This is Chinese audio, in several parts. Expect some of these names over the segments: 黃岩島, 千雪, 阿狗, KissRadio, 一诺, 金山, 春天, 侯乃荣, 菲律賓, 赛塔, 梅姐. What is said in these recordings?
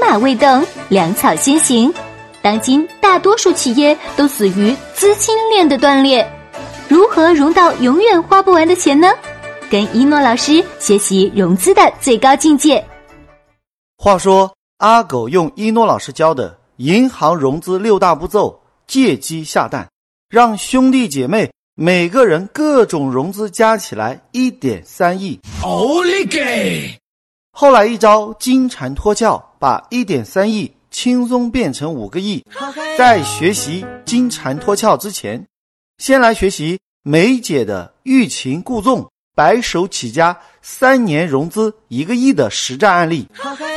马未动，粮草先行。当今大多数企业都死于资金链的断裂，如何融到永远花不完的钱呢？跟一诺老师学习融资的最高境界。话说阿狗用一诺老师教的银行融资六大步骤借鸡下蛋，让兄弟姐妹每个人各种融资加起来 1.3 亿。后来一招金蝉脱壳，把 1.3 亿轻松变成5个亿。在学习金蝉脱壳之前，先来学习梅姐的欲擒故纵，白手起家3年融资1个亿的实战案例。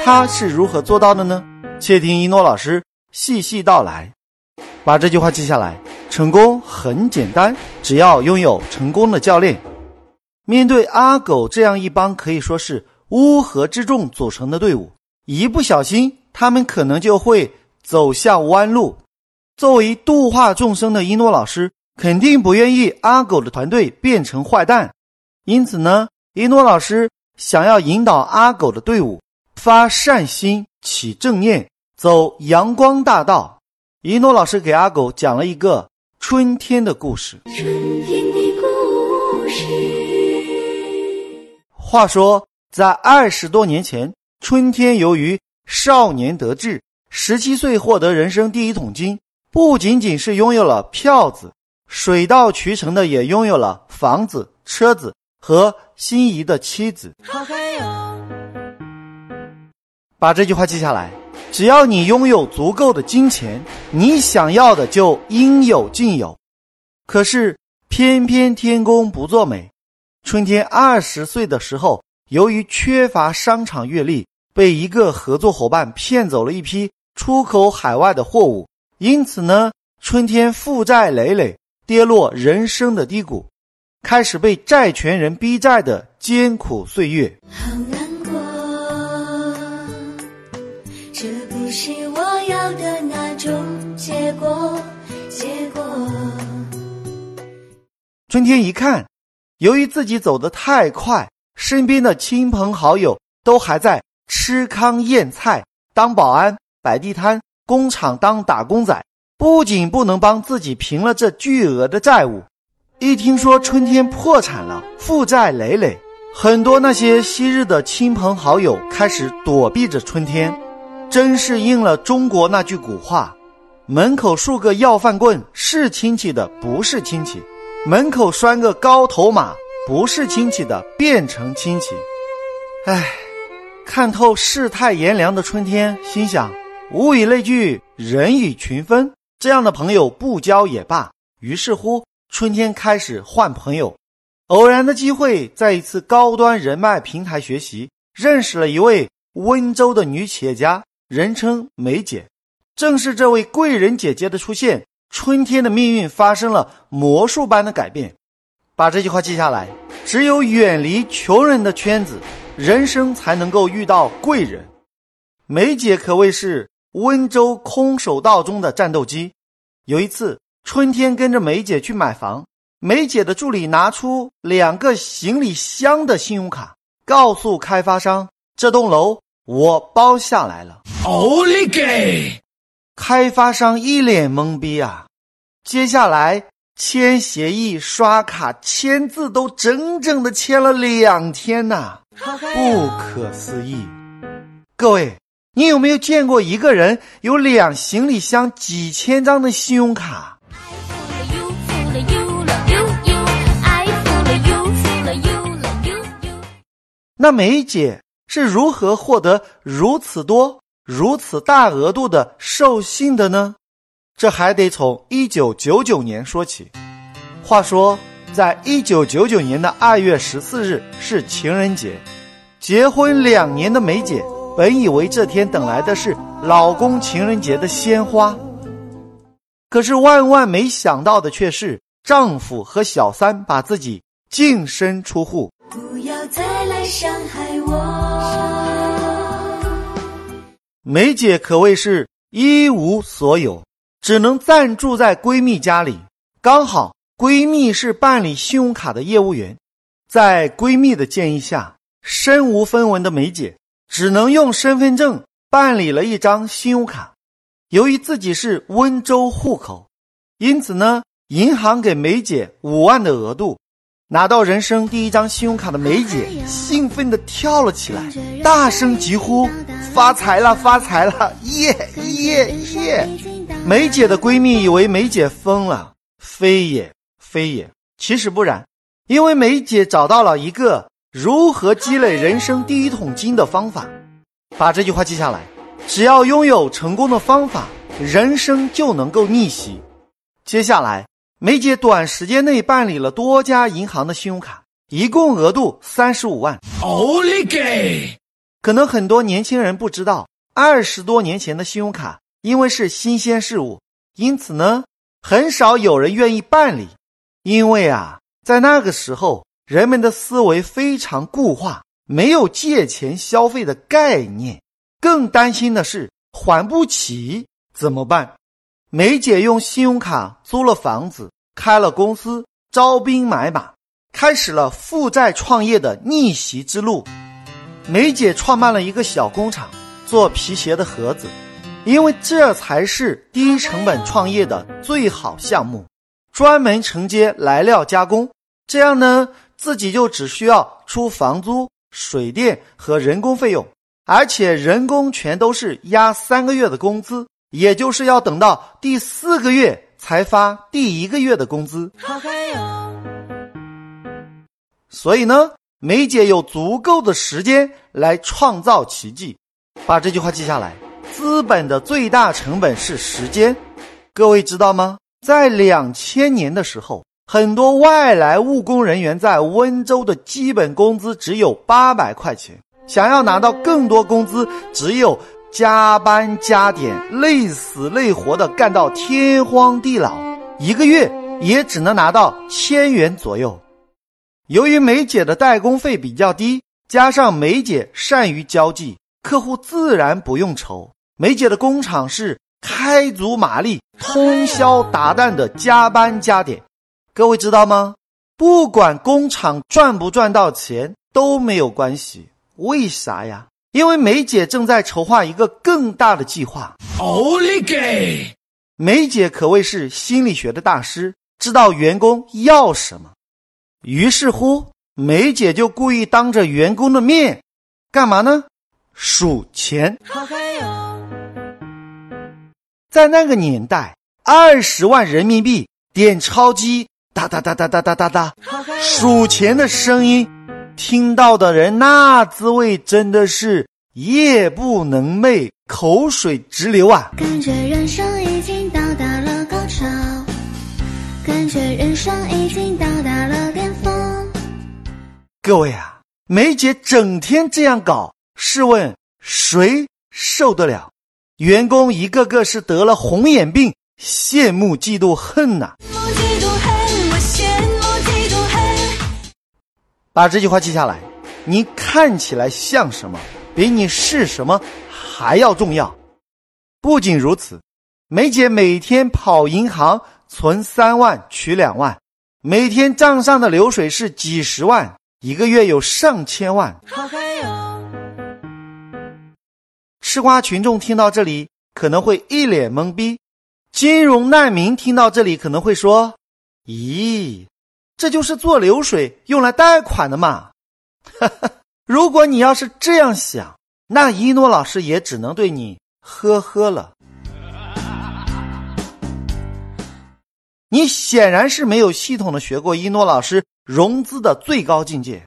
她是如何做到的呢？且听一诺老师细细道来。把这句话记下来，成功很简单，只要拥有成功的教练。面对阿狗这样一帮可以说是乌合之众组成的队伍，一不小心他们可能就会走向弯路。作为度化众生的一诺老师肯定不愿意阿狗的团队变成坏蛋，因此呢，一诺老师想要引导阿狗的队伍发善心起正念，走阳光大道。一诺老师给阿狗讲了一个春天的故事。话说在20多年前，春天由于少年得志，17岁获得人生第一桶金，不仅仅是拥有了票子，水到渠成的也拥有了房子、车子和心仪的妻子。把这句话记下来，只要你拥有足够的金钱，你想要的就应有尽有。可是偏偏天公不作美，春天20岁的时候，由于缺乏商场阅历，被一个合作伙伴骗走了一批出口海外的货物，因此呢，春天负债累累，跌落人生的低谷，开始被债权人逼债的艰苦岁月。好难过，这不是我要的那种结果。春天一看，由于自己走得太快，身边的亲朋好友都还在吃糠咽菜，当保安、摆地摊、工厂当打工仔，不仅不能帮自己平了这巨额的债务，一听说春天破产了，负债累累，很多那些昔日的亲朋好友开始躲避着春天。真是应了中国那句古话，门口竖个要饭棍是亲戚的不是亲戚，门口拴个高头马不是亲戚的变成亲戚。唉，看透世态炎凉的春天心想，物以类聚，人以群分，这样的朋友不交也罢。于是乎春天开始换朋友，偶然的机会在一次高端人脉平台学习，认识了一位温州的女企业家，人称梅姐。正是这位贵人姐姐的出现，春天的命运发生了魔术般的改变。把这句话记下来，只有远离穷人的圈子，人生才能够遇到贵人。梅姐可谓是温州空手道中的战斗机。有一次春天跟着梅姐去买房，梅姐的助理拿出2个行李箱的信用卡，告诉开发商，这栋楼我包下来了。开发商一脸懵逼啊，接下来签协议、刷卡、签字都整整的签了2天呐，不可思议。各位，你有没有见过一个人有2行李箱几千张的信用卡？那梅姐是如何获得如此多、如此大额度的授信的呢？这还得从1999年说起。话说在1999年的2月14日是情人节，结婚2年的梅姐本以为这天等来的是老公情人节的鲜花，可是万万没想到的却是丈夫和小三把自己净身出户。不要再来伤害我。梅姐可谓是一无所有，只能暂住在闺蜜家里。刚好闺蜜是办理信用卡的业务员，在闺蜜的建议下，身无分文的梅姐只能用身份证办理了一张信用卡。由于自己是温州户口，因此呢，银行给梅姐5万的额度。拿到人生第一张信用卡的梅姐兴奋地跳了起来，大声疾呼：发财了，发财了，耶耶耶！梅姐的闺蜜以为梅姐疯了，非也非也，其实不然，因为梅姐找到了一个如何积累人生第一桶金的方法。把这句话记下来，只要拥有成功的方法，人生就能够逆袭。接下来梅姐短时间内办理了多家银行的信用卡，一共额度35万。可能很多年轻人不知道，20多年前的信用卡因为是新鲜事物，因此呢，很少有人愿意办理。因为啊，在那个时候，人们的思维非常固化，没有借钱消费的概念，更担心的是还不起怎么办。梅姐用信用卡租了房子，开了公司，招兵买马，开始了负债创业的逆袭之路。梅姐创办了一个小工厂，做皮鞋的盒子，因为这才是低成本创业的最好项目，专门承接来料加工，这样呢，自己就只需要出房租、水电和人工费用，而且人工全都是压3个月的工资，也就是要等到第4个月才发第1个月的工资。所以呢，梅姐有足够的时间来创造奇迹。把这句话记下来，资本的最大成本是时间。各位知道吗？在2000年的时候，很多外来务工人员在温州的基本工资只有800块钱，想要拿到更多工资，只有加班加点，累死累活的干到天荒地老，1个月也只能拿到1000元左右。由于梅姐的代工费比较低，加上梅姐善于交际，客户自然不用愁。梅姐的工厂是开足马力，通宵达旦的加班加点。各位知道吗？不管工厂赚不赚到钱都没有关系。为啥呀？因为梅姐正在筹划一个更大的计划。梅姐可谓是心理学的大师，知道员工要什么。于是乎，梅姐就故意当着员工的面，干嘛呢？数钱。在那个年代，20万人民币点钞机，哒哒哒哒哒哒哒哒，数钱的声音听到的人那滋味真的是夜不能寐，口水直流啊！感觉人生已经到达了高潮，感觉人生已经到达了巅峰。各位啊，梅姐整天这样搞，试问谁受得了？员工一个个是得了红眼病，羡慕嫉妒恨呐！把这句话记下来，你看起来像什么，比你是什么还要重要。不仅如此，梅姐每天跑银行存3万取2万，每天账上的流水是几十万，1个月有上千万。吃瓜群众听到这里可能会一脸懵逼，金融难民听到这里可能会说，咦，这就是做流水用来贷款的嘛。如果你要是这样想，那一诺老师也只能对你呵呵了。你显然是没有系统的学过一诺老师融资的最高境界。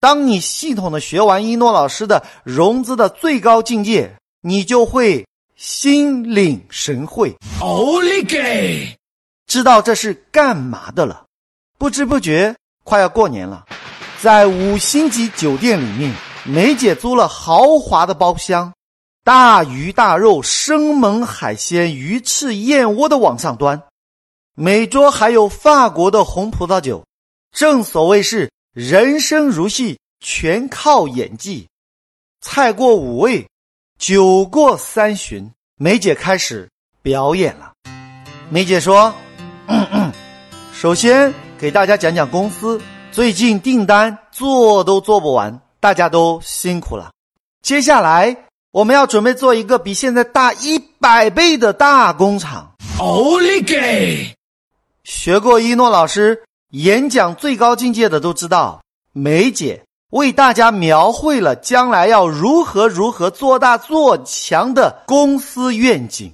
当你系统的学完一诺老师的融资的最高境界，你就会心领神会，知道这是干嘛的了。不知不觉快要过年了，在5星级酒店里面，梅姐租了豪华的包厢，大鱼大肉、生猛海鲜、鱼翅燕窝的往上端，每桌还有法国的红葡萄酒。正所谓是人生如戏，全靠演技。菜过五味，酒过三巡，梅姐开始表演了。梅姐说，首先给大家讲讲公司，最近订单做都做不完，大家都辛苦了。接下来我们要准备做一个比现在大100倍的大工厂。奥利给！学过一诺老师演讲最高境界的都知道，梅姐为大家描绘了将来要如何做大做强的公司愿景。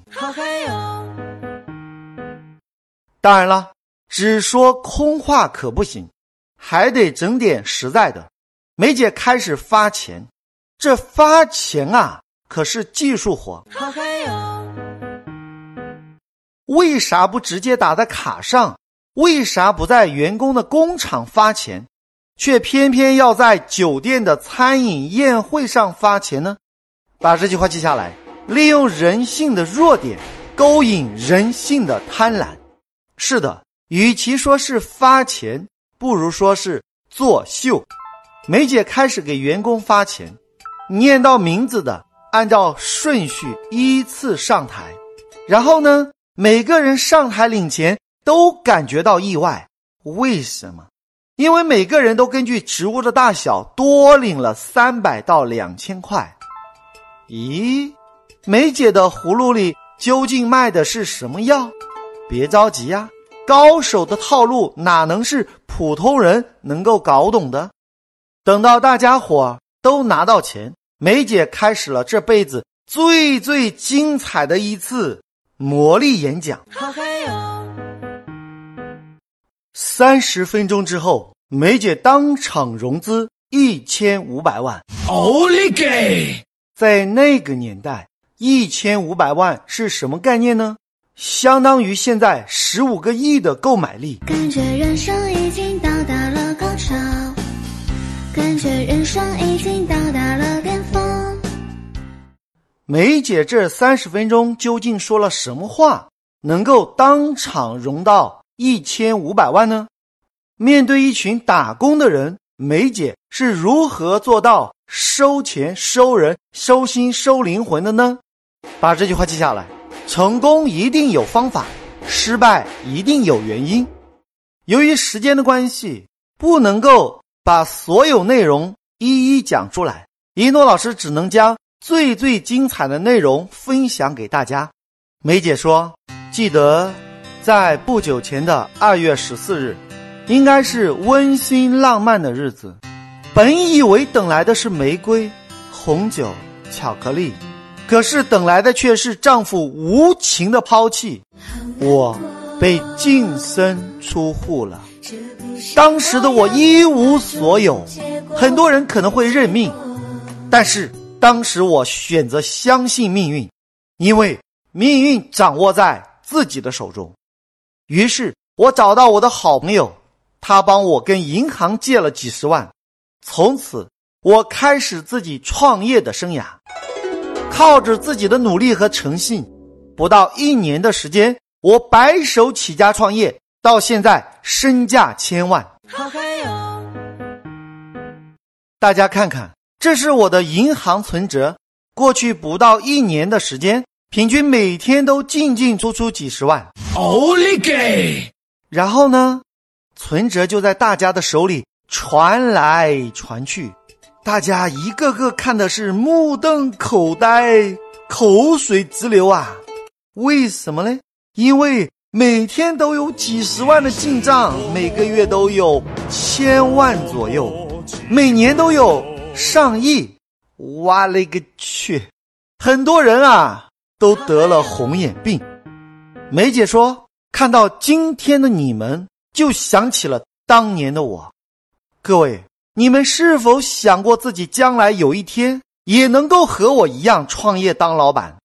当然了，只说空话可不行，还得整点实在的。梅姐开始发钱，这发钱啊可是技术活。为啥不直接打在卡上？为啥不在员工的工厂发钱，却偏偏要在酒店的餐饮宴会上发钱呢？把这句话记下来，利用人性的弱点，勾引人性的贪婪。是的，与其说是发钱，不如说是作秀。梅姐开始给员工发钱，念到名字的按照顺序依次上台，然后呢，每个人上台领钱都感觉到意外。为什么？因为每个人都根据职务的大小多领了300到2000块。咦，梅姐的葫芦里究竟卖的是什么药？别着急呀，高手的套路哪能是普通人能够搞懂的？等到大家伙都拿到钱，梅姐开始了这辈子最精彩的一次魔力演讲。30分钟之后，梅姐当场融资1500万。奥利给！在那个年代，1500万是什么概念呢？相当于现在15个亿的购买力。感觉人生已经到达了高潮，感觉人生已经到达了巅峰。梅姐这30分钟究竟说了什么话，能够当场融到1500万呢？面对一群打工的人，梅姐是如何做到收钱、收人、收心、收灵魂的呢？把这句话记下来，成功一定有方法，失败一定有原因。由于时间的关系，不能够把所有内容一一讲出来，一诺老师只能将最精彩的内容分享给大家。梅姐说，记得在不久前的2月14日，应该是温馨浪漫的日子。本以为等来的是玫瑰、红酒、巧克力，可是等来的却是丈夫无情的抛弃，我被净身出户了。当时的我一无所有，很多人可能会认命，但是当时我选择相信命运，因为命运掌握在自己的手中。于是我找到我的好朋友，他帮我跟银行借了几10万。从此我开始自己创业的生涯，靠着自己的努力和诚信，不到1年的时间，我白手起家创业，到现在身价千万。大家看看，这是我的银行存折，过去不到1年的时间，平均每天都进出出几10万。奥利给！然后呢，存折就在大家的手里传来传去，大家一个个看的是目瞪口呆，口水直流啊！为什么呢？因为每天都有几10万的进账，每个月都有1000万左右，每年都有上亿。哇嘞个去！很多人啊都得了红眼病。梅姐说，看到今天的你们，就想起了当年的我。各位，你们是否想过自己将来有一天也能够和我一样创业当老板，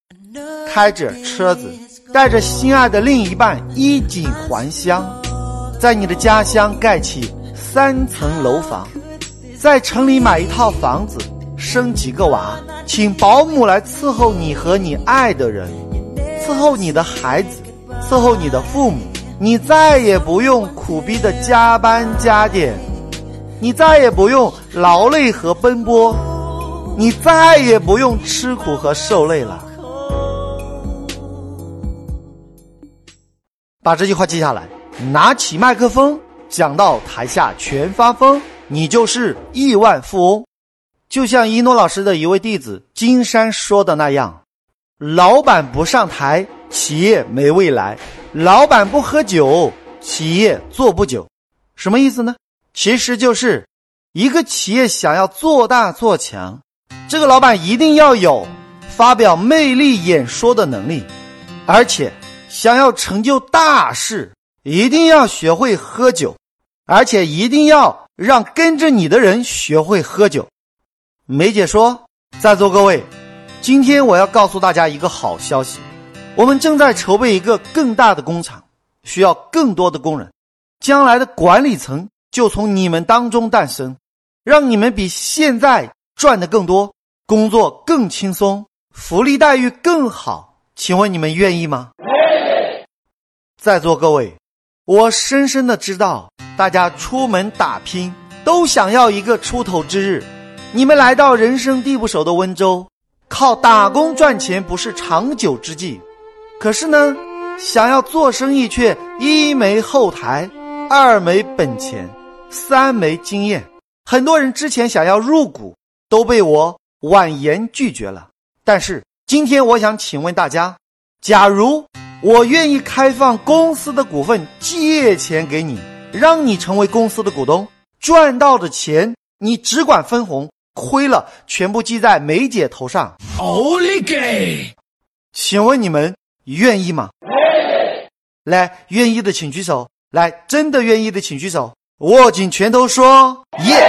开着车子，带着心爱的另一半衣锦还乡，在你的家乡盖起3层楼房，在城里买一套房子，生几个娃，请保姆来伺候你和你爱的人，伺候你的孩子，伺候你的父母，你再也不用苦逼的加班加点，你再也不用劳累和奔波，你再也不用吃苦和受累了。把这句话记下来，拿起麦克风，讲到台下全发疯，你就是亿万富翁。就像一诺老师的一位弟子金山说的那样，老板不上台，企业没未来；老板不喝酒，企业做不久。什么意思呢？其实就是一个企业想要做大做强，这个老板一定要有发表魅力演说的能力，而且想要成就大事，一定要学会喝酒，而且一定要让跟着你的人学会喝酒。梅姐说，在座各位，今天我要告诉大家一个好消息，我们正在筹备一个更大的工厂，需要更多的工人，将来的管理层就从你们当中诞生，让你们比现在赚得更多，工作更轻松，福利待遇更好，请问你们愿意吗？在座各位，我深深的知道大家出门打拼都想要一个出头之日，你们来到人生地不熟的温州，靠打工赚钱不是长久之计，可是呢，想要做生意却一没后台，二没本钱，三没经验，很多人之前想要入股都被我婉言拒绝了。但是今天我想请问大家，假如我愿意开放公司的股份借钱给你，让你成为公司的股东，赚到的钱你只管分红，亏了全部记在梅姐头上，请问你们愿意吗？来，愿意的请举手，来，真的愿意的请举手，握紧拳头说 yes。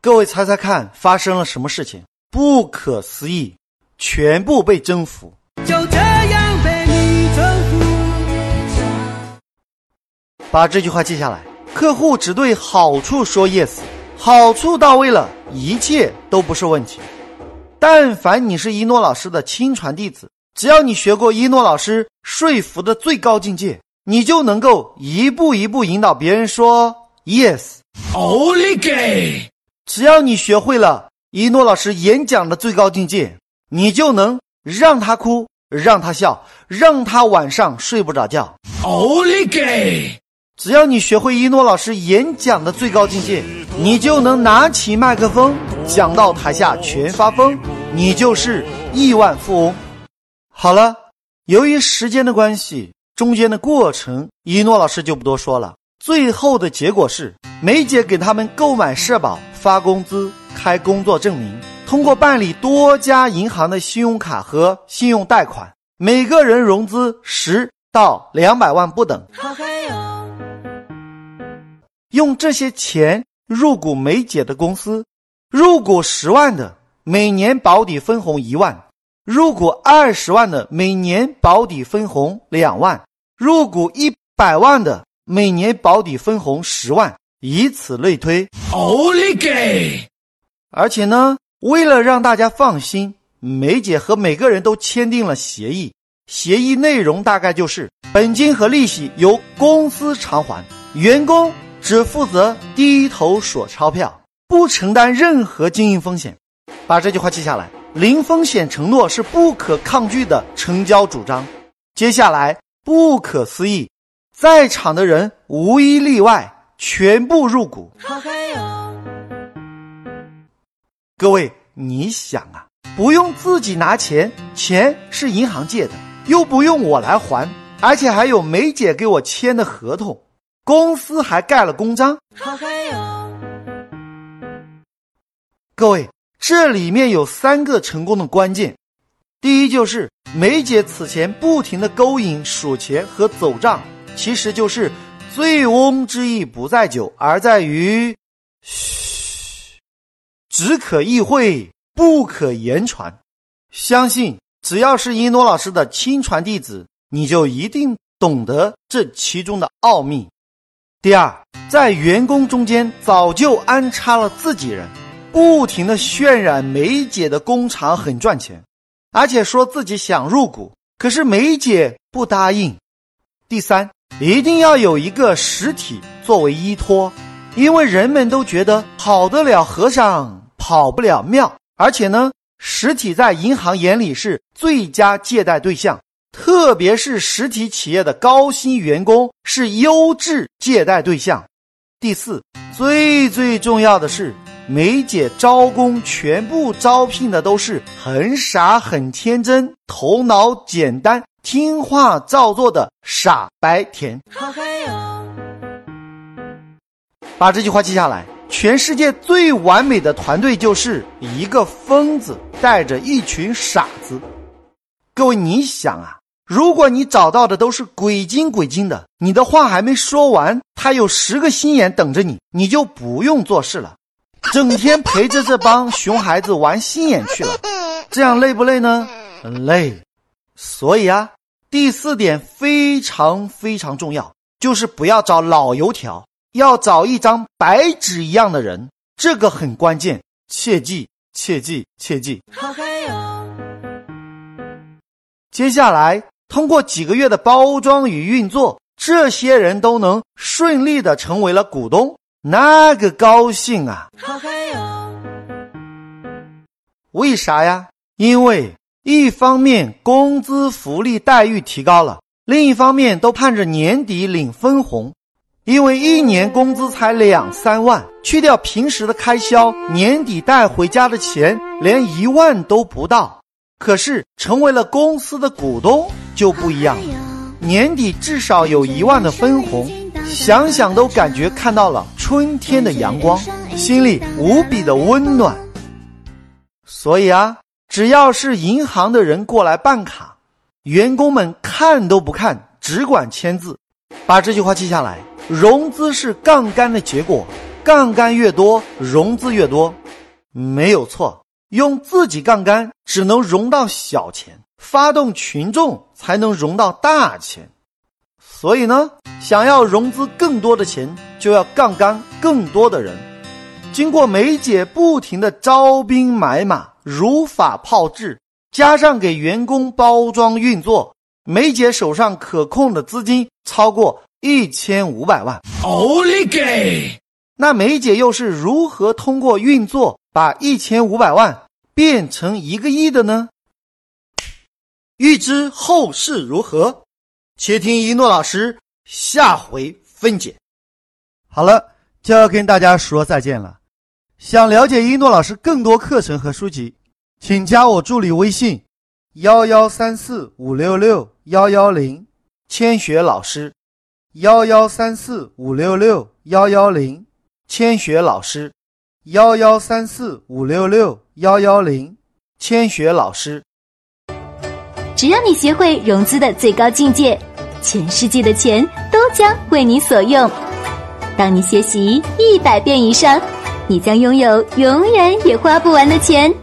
各位猜猜看发生了什么事情？不可思议，全部被征服，就这样被你征服。把这句话记下来，客户只对好处说 yes， 好处到位了，一切都不是问题。但凡你是一诺老师的亲传弟子，只要你学过一诺老师说服的最高境界，你就能够一步一步引导别人说 yes。 只要你学会了一诺老师演讲的最高境界，你就能让他哭，让他笑，让他晚上睡不着觉。只要你学会一诺老师演讲的最高境界，你就能拿起麦克风讲到台下全发疯，你就是亿万富翁。好了，由于时间的关系，中间的过程一诺老师就不多说了。最后的结果是，梅姐给他们购买社保、发工资、开工作证明，通过办理多家银行的信用卡和信用贷款，每个人融资10到200万不等，好嗨哟！用这些钱入股梅姐的公司，入股10万的每年保底分红1万，入股20万的每年保底分红2万，入股100万的每年保底分红10万，以此类推。而且呢，为了让大家放心，梅姐和每个人都签订了协议，协议内容大概就是本金和利息由公司偿还，员工只负责低头索钞票，不承担任何经营风险。把这句话记下来，零风险承诺是不可抗拒的成交主张。接下来不可思议，在场的人无一例外全部入股，好嗨哟！各位，你想啊，不用自己拿钱，钱是银行借的，又不用我来还，而且还有梅姐给我签的合同，公司还盖了公章，好嗨哟！各位，这里面有3个成功的关键。第一，就是梅姐此前不停的勾引、数钱和走账，其实就是醉翁之意不在酒，而在于只可意会不可言传。相信只要是一诺老师的亲传弟子，你就一定懂得这其中的奥秘。第二，在员工中间早就安插了自己人，不停地渲染梅姐的工厂很赚钱，而且说自己想入股，可是梅姐不答应。第三，一定要有一个实体作为依托，因为人们都觉得跑得了和尚跑不了庙，而且呢，实体在银行眼里是最佳借贷对象，特别是实体企业的高薪员工是优质借贷对象。第四，最重要的是，梅姐招工全部招聘的都是很傻很天真、头脑简单、听话照做的傻白甜。好嗨哟！把这句话记下来，全世界最完美的团队就是一个疯子带着一群傻子。各位，你想啊，如果你找到的都是鬼精鬼精的，你的话还没说完，他有10个心眼等着你，你就不用做事了，整天陪着这帮熊孩子玩心眼去了，这样累不累呢？累。所以啊，第4点非常非常重要，就是不要找老油条，要找一张白纸一样的人，这个很关键，切记切记切记。好嗨哟！接下来通过几个月的包装与运作，这些人都能顺利的成为了股东，那个高兴啊！好嗨哟！为啥呀？因为一方面工资福利待遇提高了，另一方面都盼着年底领分红。因为一年工资才2-3万，去掉平时的开销，年底带回家的钱连1万都不到。可是成为了公司的股东就不一样了，年底至少有1万的分红，想想都感觉看到了春天的阳光，心里无比的温暖。所以啊，只要是银行的人过来办卡，员工们看都不看，只管签字。把这句话记下来，融资是杠杆的结果，杠杆越多，融资越多，没有错。用自己杠杆只能融到小钱，发动群众才能融到大钱。所以呢，想要融资更多的钱，就要杠杆更多的人。经过梅姐不停的招兵买马，如法炮制，加上给员工包装运作，梅姐手上可控的资金超过1500万。那梅姐又是如何通过运作把1500万变成1个亿的呢？预知后事如何，且听一诺老师下回分解。好了，就要跟大家说再见了。想了解一诺老师更多课程和书籍，请加我助理微信11345661101，千雪老师11345661101，千雪老师11345661101，千雪老师。只要你学会融资的最高境界，全世界的钱都将为你所用。当你学习100遍以上，你将拥有永远也花不完的钱。